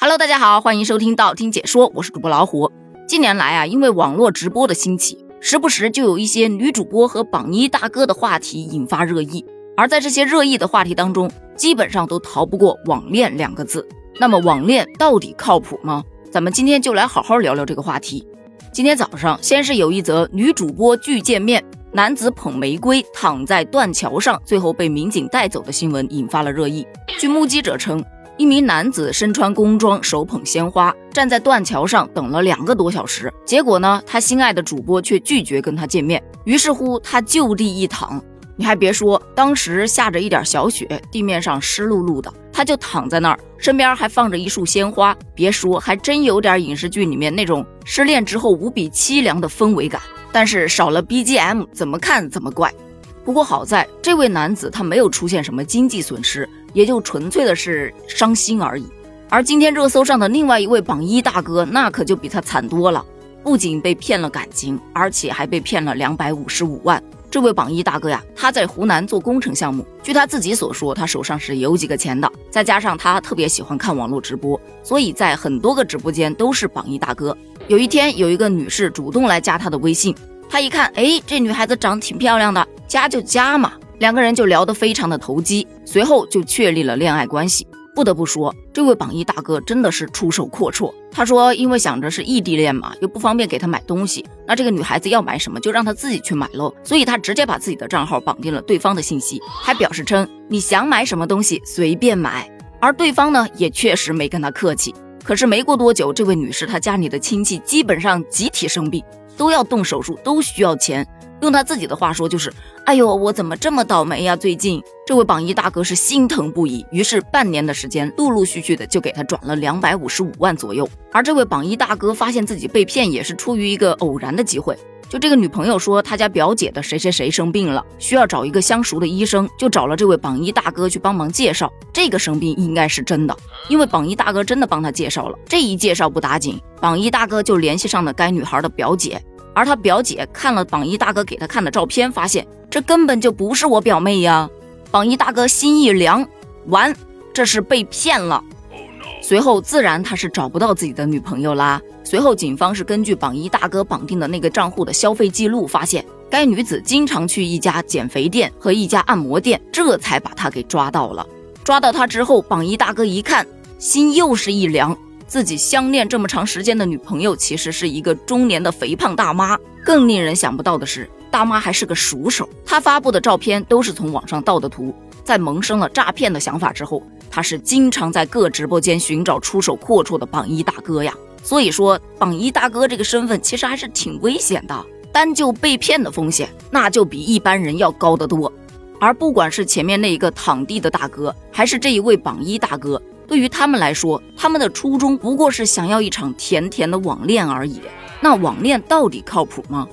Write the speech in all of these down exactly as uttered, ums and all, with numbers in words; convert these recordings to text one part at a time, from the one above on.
Hello， 大家好，欢迎收听到听解说，我是主播老虎。近年来啊，因为网络直播的兴起，时不时就有一些女主播和榜一大哥的话题引发热议，而在这些热议的话题当中，基本上都逃不过网恋两个字。那么网恋到底靠谱吗？咱们今天就来好好聊聊这个话题。今天早上先是有一则女主播拒见面，男子捧玫瑰躺在断桥上，最后被民警带走的新闻引发了热议。据目击者称，一名男子身穿工装，手捧鲜花，站在断桥上等了两个多小时，结果呢，他心爱的主播却拒绝跟他见面，于是乎他就地一躺。你还别说，当时下着一点小雪，地面上湿漉漉的，他就躺在那儿，身边还放着一束鲜花，别说，还真有点影视剧里面那种失恋之后无比凄凉的氛围感，但是少了 B G M 怎么看怎么怪。不过好在这位男子他没有出现什么经济损失，也就纯粹的是伤心而已。而今天热搜上的另外一位榜一大哥，那可就比他惨多了，不仅被骗了感情，而且还被骗了两百五十五万。这位榜一大哥呀，他在湖南做工程项目，据他自己所说，他手上是有几个钱的，再加上他特别喜欢看网络直播，所以在很多个直播间都是榜一大哥。有一天，有一个女士主动来加他的微信，他一看，哎，这女孩子长挺漂亮的，加就加嘛，两个人就聊得非常的投机，随后就确立了恋爱关系。不得不说，这位榜一大哥真的是出手阔绰。他说，因为想着是异地恋嘛，又不方便给他买东西，那这个女孩子要买什么就让她自己去买喽，所以他直接把自己的账号绑定了对方的信息，还表示称你想买什么东西随便买。而对方呢，也确实没跟他客气。可是没过多久，这位女士她家里的亲戚基本上集体生病，都要动手术，都需要钱。用他自己的话说就是，哎呦，我怎么这么倒霉呀、啊、最近。这位榜一大哥是心疼不已，于是半年的时间陆陆续续的就给他转了两百五十五万左右。而这位榜一大哥发现自己被骗也是出于一个偶然的机会，就这个女朋友说他家表姐的谁谁谁生病了，需要找一个相熟的医生，就找了这位榜一大哥去帮忙介绍，这个生病应该是真的，因为榜一大哥真的帮他介绍了。这一介绍不打紧，榜一大哥就联系上了该女孩的表姐，而他表姐看了榜一大哥给他看的照片，发现这根本就不是我表妹呀。榜一大哥心一凉，完，这是被骗了。随后自然他是找不到自己的女朋友啦。随后警方是根据榜一大哥绑定的那个账户的消费记录，发现该女子经常去一家减肥店和一家按摩店，这才把她给抓到了。抓到她之后，榜一大哥一看，心又是一凉，自己相恋这么长时间的女朋友其实是一个中年的肥胖大妈，更令人想不到的是，大妈还是个熟手，她发布的照片都是从网上盗的图。在萌生了诈骗的想法之后，她是经常在各直播间寻找出手阔绰的榜一大哥呀。所以说榜一大哥这个身份其实还是挺危险的，单就被骗的风险那就比一般人要高得多。而不管是前面那一个躺地的大哥，还是这一位榜一大哥，对于他们来说，他们的初衷不过是想要一场甜甜的网恋而已。那网恋到底靠谱吗？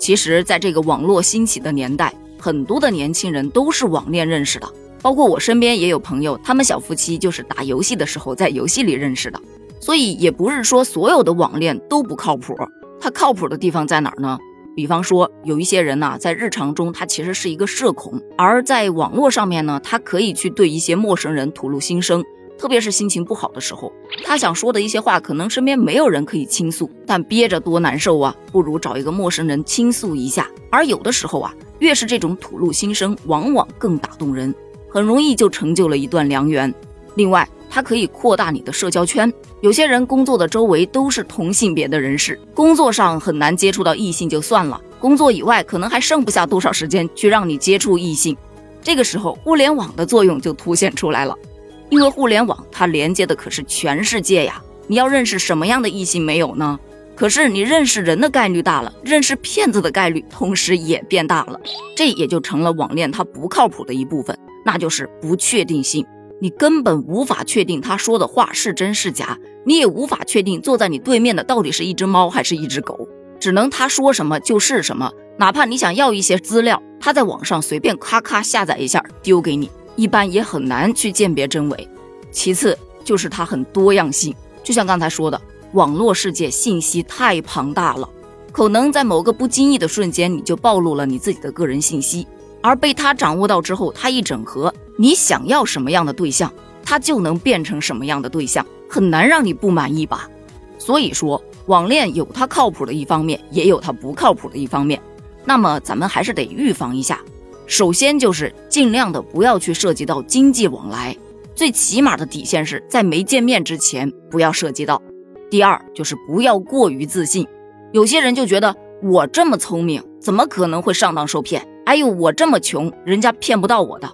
其实在这个网络兴起的年代，很多的年轻人都是网恋认识的，包括我身边也有朋友，他们小夫妻就是打游戏的时候在游戏里认识的。所以也不是说所有的网恋都不靠谱，它靠谱的地方在哪儿呢？比方说有一些人啊，在日常中他其实是一个社恐，而在网络上面呢，他可以去对一些陌生人吐露心声，特别是心情不好的时候，他想说的一些话可能身边没有人可以倾诉，但憋着多难受啊，不如找一个陌生人倾诉一下。而有的时候啊，越是这种吐露心声往往更打动人，很容易就成就了一段良缘。另外它可以扩大你的社交圈，有些人工作的周围都是同性别的人士，工作上很难接触到异性就算了，工作以外可能还剩不下多少时间去让你接触异性，这个时候互联网的作用就凸显出来了。因为互联网它连接的可是全世界呀，你要认识什么样的异性没有呢？可是你认识人的概率大了，认识骗子的概率同时也变大了，这也就成了网恋它不靠谱的一部分，那就是不确定性。你根本无法确定他说的话是真是假，你也无法确定坐在你对面的到底是一只猫还是一只狗，只能他说什么就是什么。哪怕你想要一些资料，他在网上随便咔咔下载一下丢给你，一般也很难去鉴别真伪。其次就是它很多样性，就像刚才说的，网络世界信息太庞大了，可能在某个不经意的瞬间你就暴露了你自己的个人信息，而被它掌握到之后，它一整合，你想要什么样的对象它就能变成什么样的对象，很难让你不满意吧。所以说网恋有它靠谱的一方面，也有它不靠谱的一方面，那么咱们还是得预防一下。首先就是尽量的不要去涉及到经济往来，最起码的底线是在没见面之前不要涉及到。第二就是不要过于自信，有些人就觉得我这么聪明怎么可能会上当受骗，哎呦我这么穷人家骗不到我的。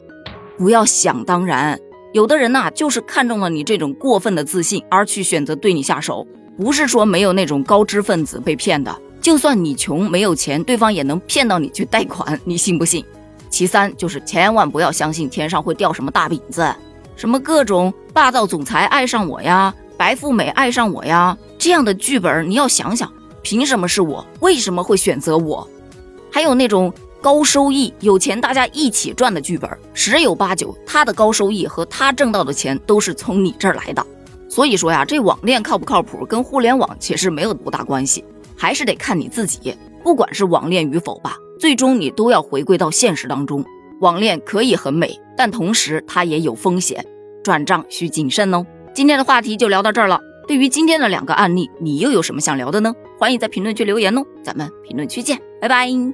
不要想当然，有的人呐、啊、就是看中了你这种过分的自信而去选择对你下手，不是说没有那种高知分子被骗的，就算你穷没有钱，对方也能骗到你去贷款，你信不信？其三就是千万不要相信天上会掉什么大饼子，什么各种霸道总裁爱上我呀，白富美爱上我呀，这样的剧本你要想想，凭什么是我？为什么会选择我？还有那种高收益有钱大家一起赚的剧本，十有八九他的高收益和他挣到的钱都是从你这儿来的。所以说呀，这网恋靠不靠谱跟互联网其实没有多大关系，还是得看你自己。不管是网恋与否吧，最终你都要回归到现实当中。网恋可以很美，但同时它也有风险，转账需谨慎哦。今天的话题就聊到这儿了，对于今天的两个案例，你又有什么想聊的呢？欢迎在评论区留言哦，咱们评论区见，拜拜。